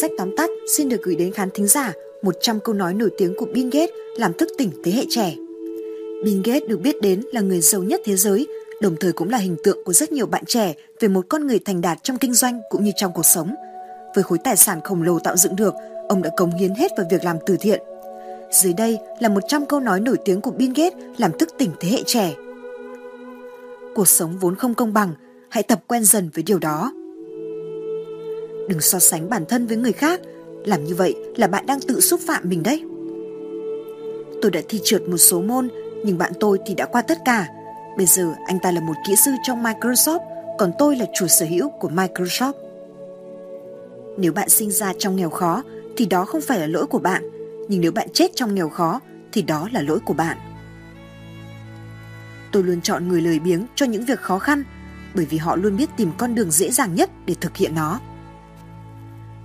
Sách tóm tắt xin được gửi đến khán thính giả 100 câu nói nổi tiếng của Bill Gates làm thức tỉnh thế hệ trẻ. Bill Gates được biết đến là người giàu nhất thế giới, đồng thời cũng là hình tượng của rất nhiều bạn trẻ về một con người thành đạt trong kinh doanh cũng như trong cuộc sống. Với khối tài sản khổng lồ tạo dựng được, ông đã cống hiến hết vào việc làm từ thiện. Dưới đây là 100 câu nói nổi tiếng của Bill Gates làm thức tỉnh thế hệ trẻ. Cuộc sống vốn không công bằng, hãy tập quen dần với điều đó. Đừng so sánh bản thân với người khác, làm như vậy là bạn đang tự xúc phạm mình đấy. Tôi đã thi trượt một số môn, nhưng bạn tôi thì đã qua tất cả. Bây giờ anh ta là một kỹ sư trong Microsoft, còn tôi là chủ sở hữu của Microsoft. Nếu bạn sinh ra trong nghèo khó thì đó không phải là lỗi của bạn, nhưng nếu bạn chết trong nghèo khó thì đó là lỗi của bạn. Tôi luôn chọn người lười biếng cho những việc khó khăn, bởi vì họ luôn biết tìm con đường dễ dàng nhất để thực hiện nó.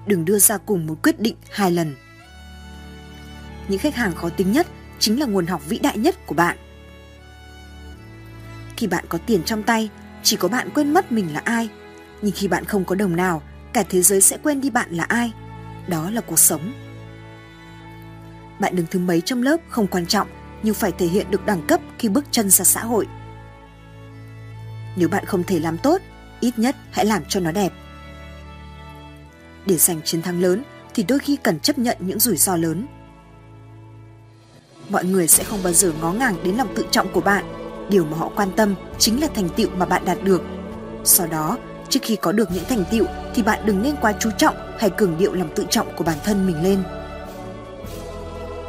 Đừng đưa ra cùng một quyết định 2 lần. Những khách hàng khó tính nhất chính là nguồn học vĩ đại nhất của bạn. Khi bạn có tiền trong tay, chỉ có bạn quên mất mình là ai. Nhưng khi bạn không có đồng nào, cả thế giới sẽ quên đi bạn là ai. Đó là cuộc sống. Bạn đứng thứ mấy trong lớp không quan trọng, nhưng phải thể hiện được đẳng cấp khi bước chân ra xã hội. Nếu bạn không thể làm tốt, ít nhất hãy làm cho nó đẹp. Để giành chiến thắng lớn thì đôi khi cần chấp nhận những rủi ro lớn. Mọi người sẽ không bao giờ ngó ngàng đến lòng tự trọng của bạn. Điều mà họ quan tâm chính là thành tựu mà bạn đạt được. Sau đó, trước khi có được những thành tựu thì bạn đừng nên quá chú trọng hay cường điệu lòng tự trọng của bản thân mình lên.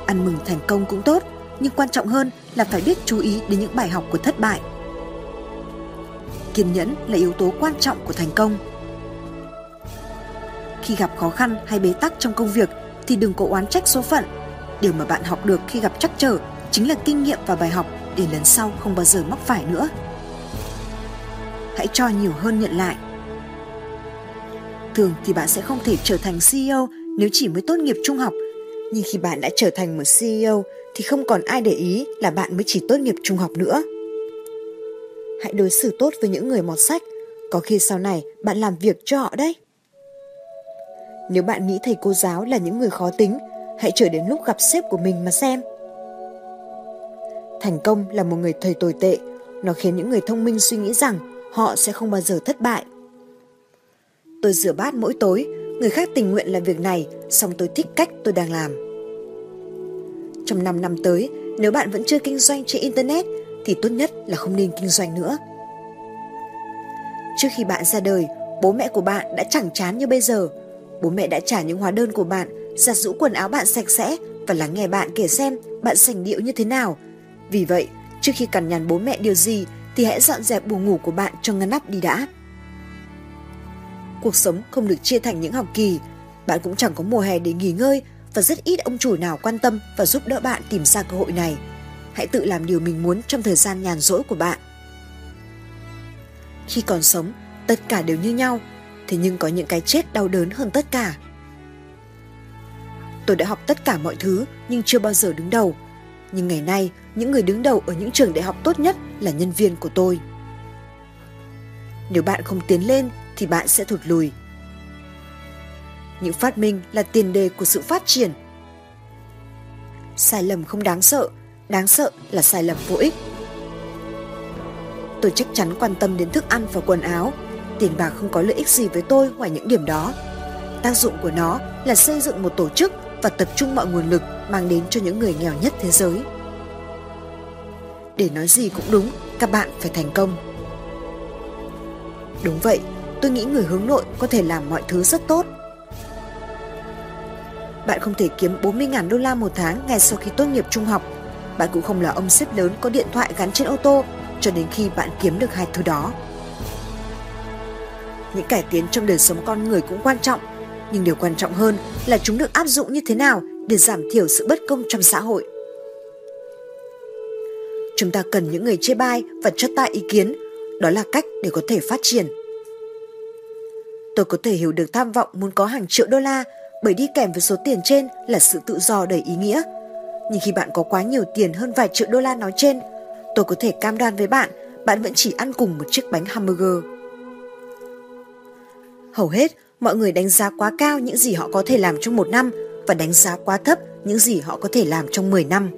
Ăn mừng thành công cũng tốt, nhưng quan trọng hơn là phải biết chú ý đến những bài học của thất bại. Kiên nhẫn là yếu tố quan trọng của thành công. Khi gặp khó khăn hay bế tắc trong công việc thì đừng có oán trách số phận. Điều mà bạn học được khi gặp trắc trở chính là kinh nghiệm và bài học để lần sau không bao giờ mắc phải nữa. Hãy cho nhiều hơn nhận lại. Thường thì bạn sẽ không thể trở thành CEO nếu chỉ mới tốt nghiệp trung học. Nhưng khi bạn đã trở thành một CEO thì không còn ai để ý là bạn mới chỉ tốt nghiệp trung học nữa. Hãy đối xử tốt với những người mọt sách. Có khi sau này bạn làm việc cho họ đấy. Nếu bạn nghĩ thầy cô giáo là những người khó tính, hãy chờ đến lúc gặp sếp của mình mà xem. Thành công là một người thầy tồi tệ. Nó khiến những người thông minh suy nghĩ rằng họ sẽ không bao giờ thất bại. Tôi rửa bát mỗi tối. Người khác tình nguyện làm việc này, song tôi thích cách tôi đang làm. Trong 5 năm tới, nếu bạn vẫn chưa kinh doanh trên Internet thì tốt nhất là không nên kinh doanh nữa. Trước khi bạn ra đời, bố mẹ của bạn đã chẳng chán như bây giờ. Bố mẹ đã trả những hóa đơn của bạn, giặt giũ quần áo bạn sạch sẽ và lắng nghe bạn kể xem bạn sành điệu như thế nào. Vì vậy, trước khi cằn nhằn bố mẹ điều gì thì hãy dọn dẹp buồng ngủ của bạn cho ngăn nắp đi đã. Cuộc sống không được chia thành những học kỳ. Bạn cũng chẳng có mùa hè để nghỉ ngơi và rất ít ông chủ nào quan tâm và giúp đỡ bạn tìm ra cơ hội này. Hãy tự làm điều mình muốn trong thời gian nhàn rỗi của bạn. Khi còn sống, tất cả đều như nhau, thế nhưng có những cái chết đau đớn hơn tất cả. Tôi đã học tất cả mọi thứ nhưng chưa bao giờ đứng đầu. Nhưng ngày nay, những người đứng đầu ở những trường đại học tốt nhất là nhân viên của tôi. Nếu bạn không tiến lên thì bạn sẽ thụt lùi. Những phát minh là tiền đề của sự phát triển. Sai lầm không đáng sợ là sai lầm vô ích. Tôi chắc chắn quan tâm đến thức ăn và quần áo. Tiền bạc không có lợi ích gì với tôi ngoài những điểm đó. Tác dụng của nó là xây dựng một tổ chức và tập trung mọi nguồn lực mang đến cho những người nghèo nhất thế giới. Để nói gì cũng đúng, các bạn phải thành công. Đúng vậy, tôi nghĩ người hướng nội có thể làm mọi thứ rất tốt. Bạn không thể kiếm 40.000 đô la một tháng ngay sau khi tốt nghiệp trung học. Bạn cũng không là ông sếp lớn có điện thoại gắn trên ô tô cho đến khi bạn kiếm được 2 thứ đó. Những cải tiến trong đời sống con người cũng quan trọng, nhưng điều quan trọng hơn là chúng được áp dụng như thế nào để giảm thiểu sự bất công trong xã hội. Chúng ta cần những người chê bai và cho ta ý kiến, đó là cách để có thể phát triển. Tôi có thể hiểu được tham vọng muốn có hàng triệu đô la, bởi đi kèm với số tiền trên là sự tự do đầy ý nghĩa. Nhưng khi bạn có quá nhiều tiền hơn vài triệu đô la nói trên, tôi có thể cam đoan với bạn, bạn vẫn chỉ ăn cùng một chiếc bánh hamburger. Hầu hết, Mọi người đánh giá quá cao những gì họ có thể làm trong một năm và đánh giá quá thấp những gì họ có thể làm trong 10 năm.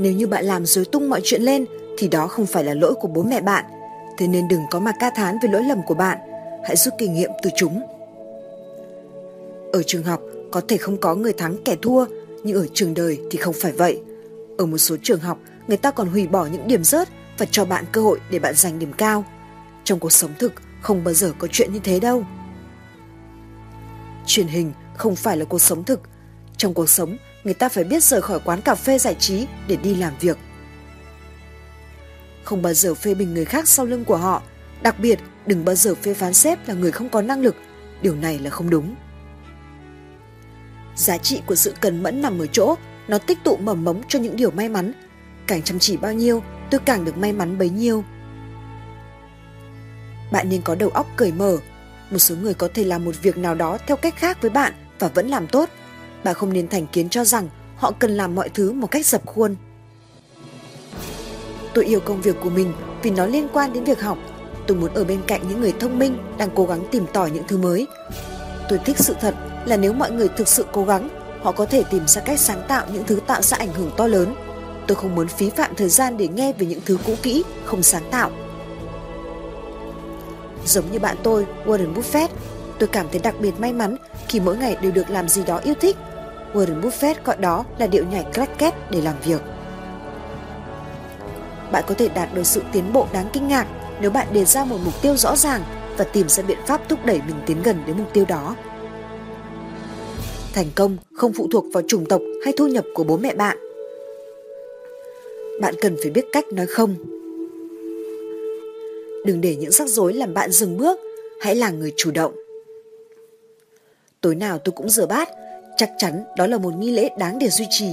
Nếu như bạn làm rối tung mọi chuyện lên thì đó không phải là lỗi của bố mẹ bạn. Thế nên đừng có mà ca thán về lỗi lầm của bạn, hãy rút kinh nghiệm từ chúng. Ở trường học có thể không có người thắng kẻ thua, nhưng ở trường đời thì không phải vậy. Ở một số trường học, người ta còn hủy bỏ những điểm rớt và cho bạn cơ hội để bạn giành điểm cao. Trong cuộc sống thực không bao giờ có chuyện như thế đâu. Truyền hình không phải là cuộc sống thực. Trong cuộc sống, người ta phải biết rời khỏi quán cà phê giải trí để đi làm việc. Không bao giờ phê bình người khác sau lưng của họ. Đặc biệt, đừng bao giờ phê phán sếp là người không có năng lực. Điều này là không đúng. Giá trị của sự cần mẫn nằm ở chỗ nó tích tụ mầm mống cho những điều may mắn. Càng chăm chỉ bao nhiêu, tôi càng được may mắn bấy nhiêu. Bạn nên có đầu óc cởi mở. Một số người có thể làm một việc nào đó theo cách khác với bạn và vẫn làm tốt. Bạn không nên thành kiến cho rằng họ cần làm mọi thứ một cách dập khuôn. Tôi yêu công việc của mình vì nó liên quan đến việc học. Tôi muốn ở bên cạnh những người thông minh đang cố gắng tìm tòi những thứ mới. Tôi thích sự thật là nếu mọi người thực sự cố gắng, họ có thể tìm ra cách sáng tạo những thứ tạo ra ảnh hưởng to lớn. Tôi không muốn phí phạm thời gian để nghe về những thứ cũ kỹ, không sáng tạo. Giống như bạn tôi, Warren Buffett, tôi cảm thấy đặc biệt may mắn khi mỗi ngày đều được làm gì đó yêu thích. Warren Buffett gọi đó là điệu nhảy cracket để làm việc. Bạn có thể đạt được sự tiến bộ đáng kinh ngạc nếu bạn đề ra một mục tiêu rõ ràng và tìm ra biện pháp thúc đẩy mình tiến gần đến mục tiêu đó. Thành công không phụ thuộc vào chủng tộc hay thu nhập của bố mẹ bạn. Bạn cần phải biết cách nói không. Đừng để những rắc rối làm bạn dừng bước, hãy là người chủ động. Tối nào tôi cũng rửa bát, chắc chắn đó là một nghi lễ đáng để duy trì.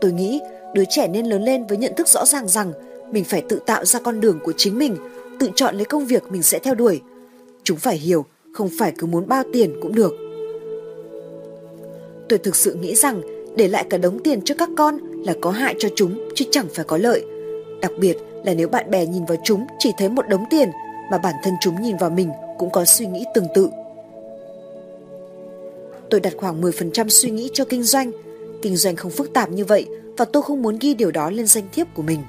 Tôi nghĩ đứa trẻ nên lớn lên với nhận thức rõ ràng rằng mình phải tự tạo ra con đường của chính mình, tự chọn lấy công việc mình sẽ theo đuổi. Chúng phải hiểu, không phải cứ muốn bao tiền cũng được. Tôi thực sự nghĩ rằng để lại cả đống tiền cho các con là có hại cho chúng chứ chẳng phải có lợi. Đặc biệt là nếu bạn bè nhìn vào chúng chỉ thấy một đống tiền mà bản thân chúng nhìn vào mình cũng có suy nghĩ tương tự. Tôi đặt khoảng 10% suy nghĩ cho kinh doanh. Kinh doanh không phức tạp như vậy và tôi không muốn ghi điều đó lên danh thiếp của mình.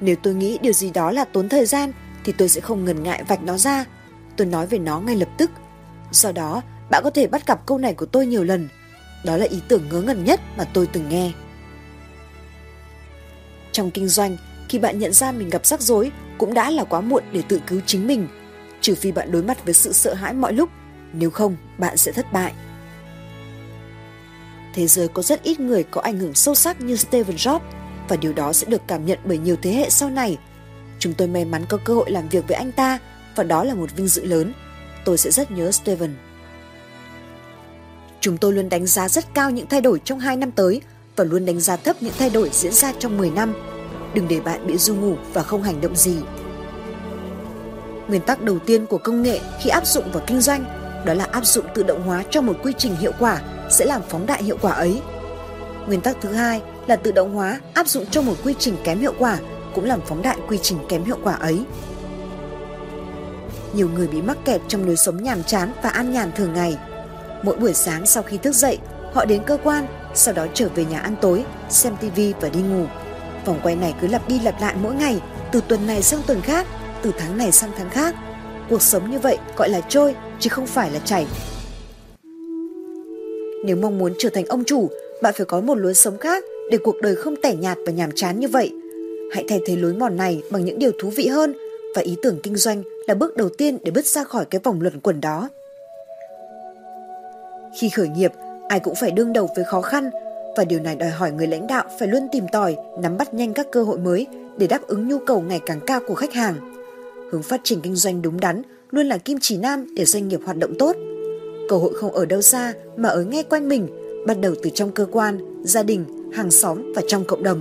Nếu tôi nghĩ điều gì đó là tốn thời gian thì tôi sẽ không ngần ngại vạch nó ra. Tôi nói về nó ngay lập tức. Do đó, bạn có thể bắt gặp câu này của tôi nhiều lần. Đó là ý tưởng ngớ ngẩn nhất mà tôi từng nghe. Trong kinh doanh, khi bạn nhận ra mình gặp rắc rối cũng đã là quá muộn để tự cứu chính mình, trừ phi bạn đối mặt với sự sợ hãi mọi lúc, nếu không bạn sẽ thất bại. Thế giới có rất ít người có ảnh hưởng sâu sắc như Steve Jobs và điều đó sẽ được cảm nhận bởi nhiều thế hệ sau này. Chúng tôi may mắn có cơ hội làm việc với anh ta và đó là một vinh dự lớn. Tôi sẽ rất nhớ Steve. Chúng tôi luôn đánh giá rất cao những thay đổi trong 2 năm tới và luôn đánh giá thấp những thay đổi diễn ra trong 10 năm. Đừng để bạn bị du ngủ và không hành động gì. Nguyên tắc đầu tiên của công nghệ khi áp dụng vào kinh doanh đó là áp dụng tự động hóa cho một quy trình hiệu quả sẽ làm phóng đại hiệu quả ấy. Nguyên tắc thứ hai là tự động hóa áp dụng cho một quy trình kém hiệu quả cũng làm phóng đại quy trình kém hiệu quả ấy. Nhiều người bị mắc kẹt trong lối sống nhàm chán và an nhàn thường ngày. Mỗi buổi sáng sau khi thức dậy, họ đến cơ quan, sau đó trở về nhà ăn tối, xem TV và đi ngủ. Vòng quay này cứ lặp đi lặp lại mỗi ngày, từ tuần này sang tuần khác, từ tháng này sang tháng khác. Cuộc sống như vậy gọi là trôi, chứ không phải là chảy. Nếu mong muốn trở thành ông chủ, bạn phải có một lối sống khác để cuộc đời không tẻ nhạt và nhàm chán như vậy. Hãy thay thế lối mòn này bằng những điều thú vị hơn và ý tưởng kinh doanh là bước đầu tiên để bứt ra khỏi cái vòng luẩn quẩn đó. Khi khởi nghiệp, ai cũng phải đương đầu với khó khăn và điều này đòi hỏi người lãnh đạo phải luôn tìm tòi, nắm bắt nhanh các cơ hội mới để đáp ứng nhu cầu ngày càng cao của khách hàng. Hướng phát triển kinh doanh đúng đắn luôn là kim chỉ nam để doanh nghiệp hoạt động tốt. Cơ hội không ở đâu xa mà ở ngay quanh mình, bắt đầu từ trong cơ quan, gia đình, hàng xóm và trong cộng đồng.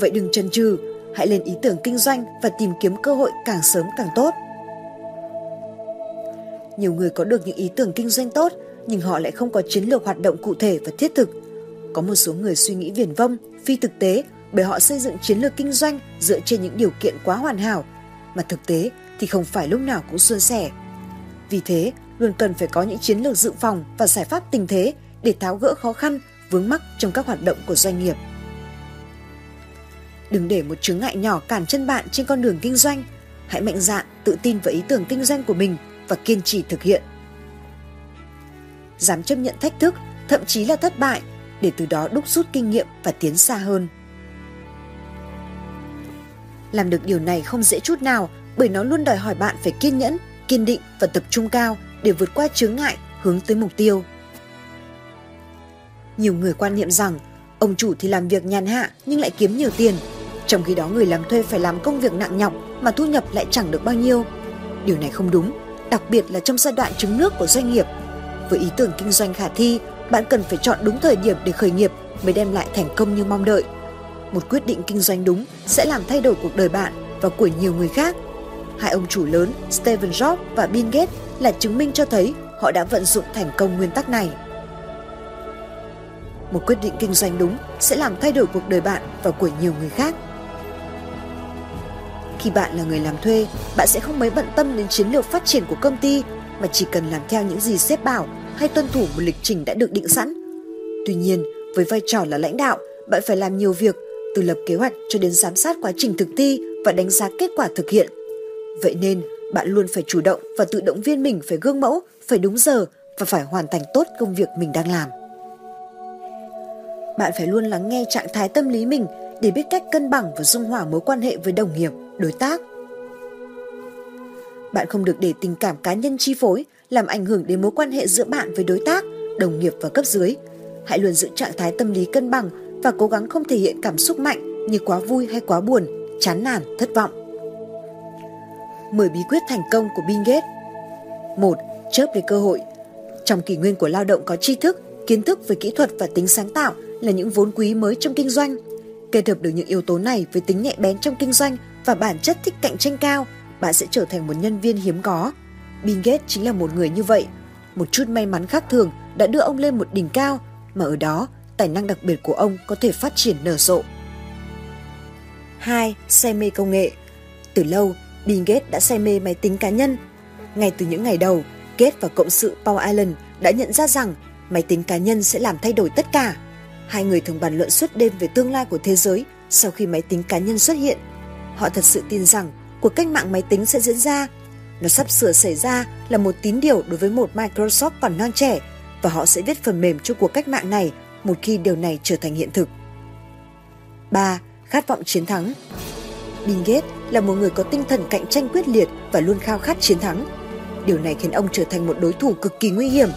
Vậy đừng chần chừ, hãy lên ý tưởng kinh doanh và tìm kiếm cơ hội càng sớm càng tốt. Nhiều người có được những ý tưởng kinh doanh tốt nhưng họ lại không có chiến lược hoạt động cụ thể và thiết thực. Có một số người suy nghĩ viển vông, phi thực tế bởi họ xây dựng chiến lược kinh doanh dựa trên những điều kiện quá hoàn hảo. mà thực tế thì không phải lúc nào cũng suôn sẻ. Vì thế, luôn cần phải có những chiến lược dự phòng và giải pháp tình thế để tháo gỡ khó khăn, vướng mắc trong các hoạt động của doanh nghiệp. Đừng để một chướng ngại nhỏ cản chân bạn trên con đường kinh doanh. Hãy mạnh dạn, tự tin vào ý tưởng kinh doanh của mình và kiên trì thực hiện. Dám chấp nhận thách thức, thậm chí là thất bại, để từ đó đúc rút kinh nghiệm và tiến xa hơn. Làm được điều này không dễ chút nào, bởi nó luôn đòi hỏi bạn phải kiên nhẫn, kiên định và tập trung cao để vượt qua chướng ngại, hướng tới mục tiêu. Nhiều người quan niệm rằng ông chủ thì làm việc nhàn hạ nhưng lại kiếm nhiều tiền, trong khi đó người làm thuê phải làm công việc nặng nhọc mà thu nhập lại chẳng được bao nhiêu. Điều này không đúng, đặc biệt là trong giai đoạn trứng nước của doanh nghiệp. Với ý tưởng kinh doanh khả thi, bạn cần phải chọn đúng thời điểm để khởi nghiệp mới đem lại thành công như mong đợi. Một quyết định kinh doanh đúng sẽ làm thay đổi cuộc đời bạn và của nhiều người khác. Hai ông chủ lớn Steve Jobs và Bill Gates là chứng minh cho thấy họ đã vận dụng thành công nguyên tắc này. Một quyết định kinh doanh đúng sẽ làm thay đổi cuộc đời bạn và của nhiều người khác. Khi bạn là người làm thuê, bạn sẽ không mấy bận tâm đến chiến lược phát triển của công ty mà chỉ cần làm theo những gì sếp bảo hay tuân thủ một lịch trình đã được định sẵn. Tuy nhiên, với vai trò là lãnh đạo, bạn phải làm nhiều việc, từ lập kế hoạch cho đến giám sát quá trình thực thi và đánh giá kết quả thực hiện. Vậy nên, bạn luôn phải chủ động và tự động viên mình phải gương mẫu, phải đúng giờ và phải hoàn thành tốt công việc mình đang làm. Bạn phải luôn lắng nghe trạng thái tâm lý mình để biết cách cân bằng và dung hòa mối quan hệ với đồng nghiệp, đối tác. Bạn không được để tình cảm cá nhân chi phối, làm ảnh hưởng đến mối quan hệ giữa bạn với đối tác, đồng nghiệp và cấp dưới. Hãy luôn giữ trạng thái tâm lý cân bằng và cố gắng không thể hiện cảm xúc mạnh như quá vui hay quá buồn, chán nản, thất vọng. 10 bí quyết thành công của Bill Gates. 1. Chớp lấy cơ hội. Trong kỷ nguyên của lao động có tri thức, kiến thức về kỹ thuật và tính sáng tạo là những vốn quý mới trong kinh doanh. Kết hợp được những yếu tố này với tính nhạy bén trong kinh doanh và bản chất thích cạnh tranh cao, bạn sẽ trở thành một nhân viên hiếm có. Bill Gates chính là một người như vậy. Một chút may mắn khác thường đã đưa ông lên một đỉnh cao, mà ở đó, tài năng đặc biệt của ông có thể phát triển nở rộ. 2. Say mê công nghệ. Từ lâu, Bill Gates đã say mê máy tính cá nhân. Ngay từ những ngày đầu, Gates và cộng sự Paul Allen đã nhận ra rằng máy tính cá nhân sẽ làm thay đổi tất cả. Hai người thường bàn luận suốt đêm về tương lai của thế giới sau khi máy tính cá nhân xuất hiện. Họ thật sự tin rằng cuộc cách mạng máy tính sẽ diễn ra. Nó sắp sửa xảy ra là một tín điều đối với một Microsoft còn non trẻ, và họ sẽ viết phần mềm cho cuộc cách mạng này một khi điều này trở thành hiện thực. 3. Khát vọng chiến thắng. Bill Gates là một người có tinh thần cạnh tranh quyết liệt và luôn khao khát chiến thắng. Điều này khiến ông trở thành một đối thủ cực kỳ nguy hiểm.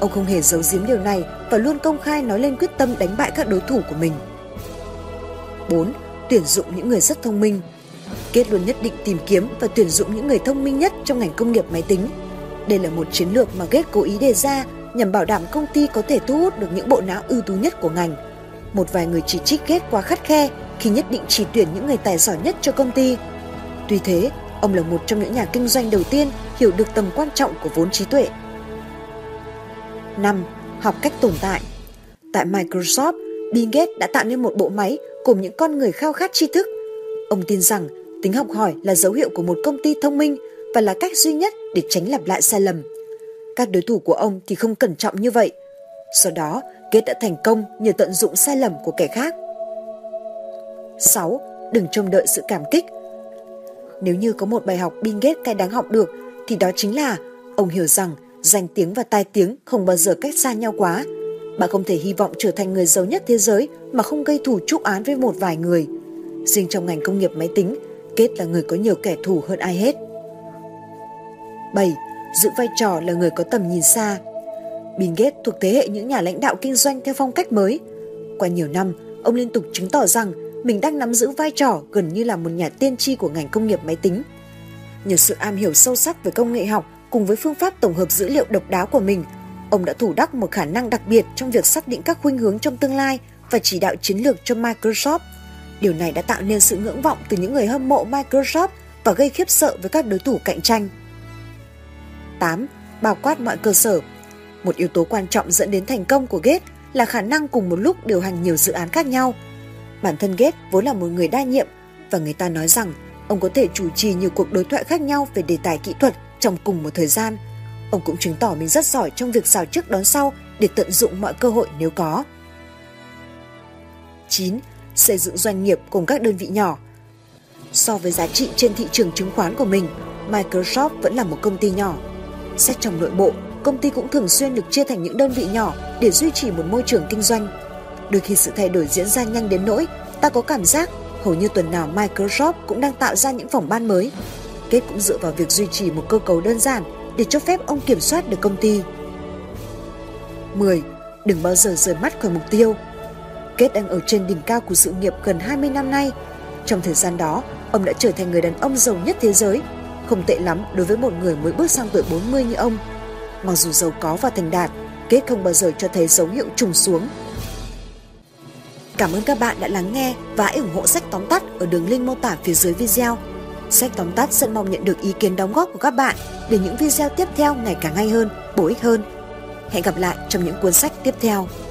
Ông không hề giấu giếm điều này và luôn công khai nói lên quyết tâm đánh bại các đối thủ của mình. 4. Tuyển dụng những người rất thông minh. Gates luôn nhất định tìm kiếm và tuyển dụng những người thông minh nhất trong ngành công nghiệp máy tính. Đây là một chiến lược mà Gates cố ý đề ra nhằm bảo đảm công ty có thể thu hút được những bộ não ưu tú nhất của ngành. Một vài người chỉ trích Gates quá khắt khe khi nhất định chỉ tuyển những người tài giỏi nhất cho công ty. Tuy thế, ông là một trong những nhà kinh doanh đầu tiên hiểu được tầm quan trọng của vốn trí tuệ. 5. Học cách tồn tại. Tại Microsoft, Bill Gates đã tạo nên một bộ máy cùng những con người khao khát tri thức. Ông tin rằng tính học hỏi là dấu hiệu của một công ty thông minh và là cách duy nhất để tránh lặp lại sai lầm. Các đối thủ của ông thì không cẩn trọng như vậy. Do đó, Gates đã thành công nhờ tận dụng sai lầm của kẻ khác. 6. Đừng trông đợi sự cảm kích. Nếu như có một bài học Bill Gates cay đắng học được thì đó chính là ông hiểu rằng danh tiếng và tai tiếng không bao giờ cách xa nhau quá. Bạn không thể hy vọng trở thành người giàu nhất thế giới mà không gây thù chuốc oán với một vài người. Riêng trong ngành công nghiệp máy tính, Gates là người có nhiều kẻ thù hơn ai hết. 7. Giữ vai trò là người có tầm nhìn xa. Bill Gates thuộc thế hệ những nhà lãnh đạo kinh doanh theo phong cách mới. Qua nhiều năm, ông liên tục chứng tỏ rằng mình đang nắm giữ vai trò gần như là một nhà tiên tri của ngành công nghiệp máy tính. Nhờ sự am hiểu sâu sắc về công nghệ học cùng với phương pháp tổng hợp dữ liệu độc đáo của mình, ông đã thủ đắc một khả năng đặc biệt trong việc xác định các khuynh hướng trong tương lai và chỉ đạo chiến lược cho Microsoft. Điều này đã tạo nên sự ngưỡng vọng từ những người hâm mộ Microsoft và gây khiếp sợ với các đối thủ cạnh tranh. 8. Bao quát mọi cơ sở. Một yếu tố quan trọng dẫn đến thành công của Gates là khả năng cùng một lúc điều hành nhiều dự án khác nhau. Bản thân Gates vốn là một người đa nhiệm và người ta nói rằng Ông có thể chủ trì nhiều cuộc đối thoại khác nhau về đề tài kỹ thuật trong cùng một thời gian. Ông cũng chứng tỏ mình rất giỏi trong việc rào trước đón sau để tận dụng mọi cơ hội nếu có. 9. Xây dựng doanh nghiệp cùng các đơn vị nhỏ. So với giá trị trên thị trường chứng khoán của mình, Microsoft vẫn là một công ty nhỏ. Xét trong nội bộ, công ty cũng thường xuyên được chia thành những đơn vị nhỏ để duy trì một môi trường kinh doanh. Đôi khi sự thay đổi diễn ra nhanh đến nỗi ta có cảm giác hầu như tuần nào Microsoft cũng đang tạo ra những phòng ban mới. Gates cũng dựa vào việc duy trì một cơ cấu đơn giản để cho phép ông kiểm soát được công ty. 10. Đừng bao giờ rời mắt khỏi mục tiêu. Gates đang ở trên đỉnh cao của sự nghiệp gần 20 năm nay. Trong thời gian đó, ông đã trở thành người đàn ông giàu nhất thế giới. Không tệ lắm đối với một người mới bước sang tuổi 40 như ông. Mặc dù giàu có và thành đạt, Gates không bao giờ cho thấy dấu hiệu trùng xuống. Cảm ơn các bạn đã lắng nghe và hãy ủng hộ sách tóm tắt ở đường link mô tả phía dưới video. Sách tóm tắt rất mong nhận được ý kiến đóng góp của các bạn để những video tiếp theo ngày càng hay hơn, bổ ích hơn. Hẹn gặp lại trong những cuốn sách tiếp theo.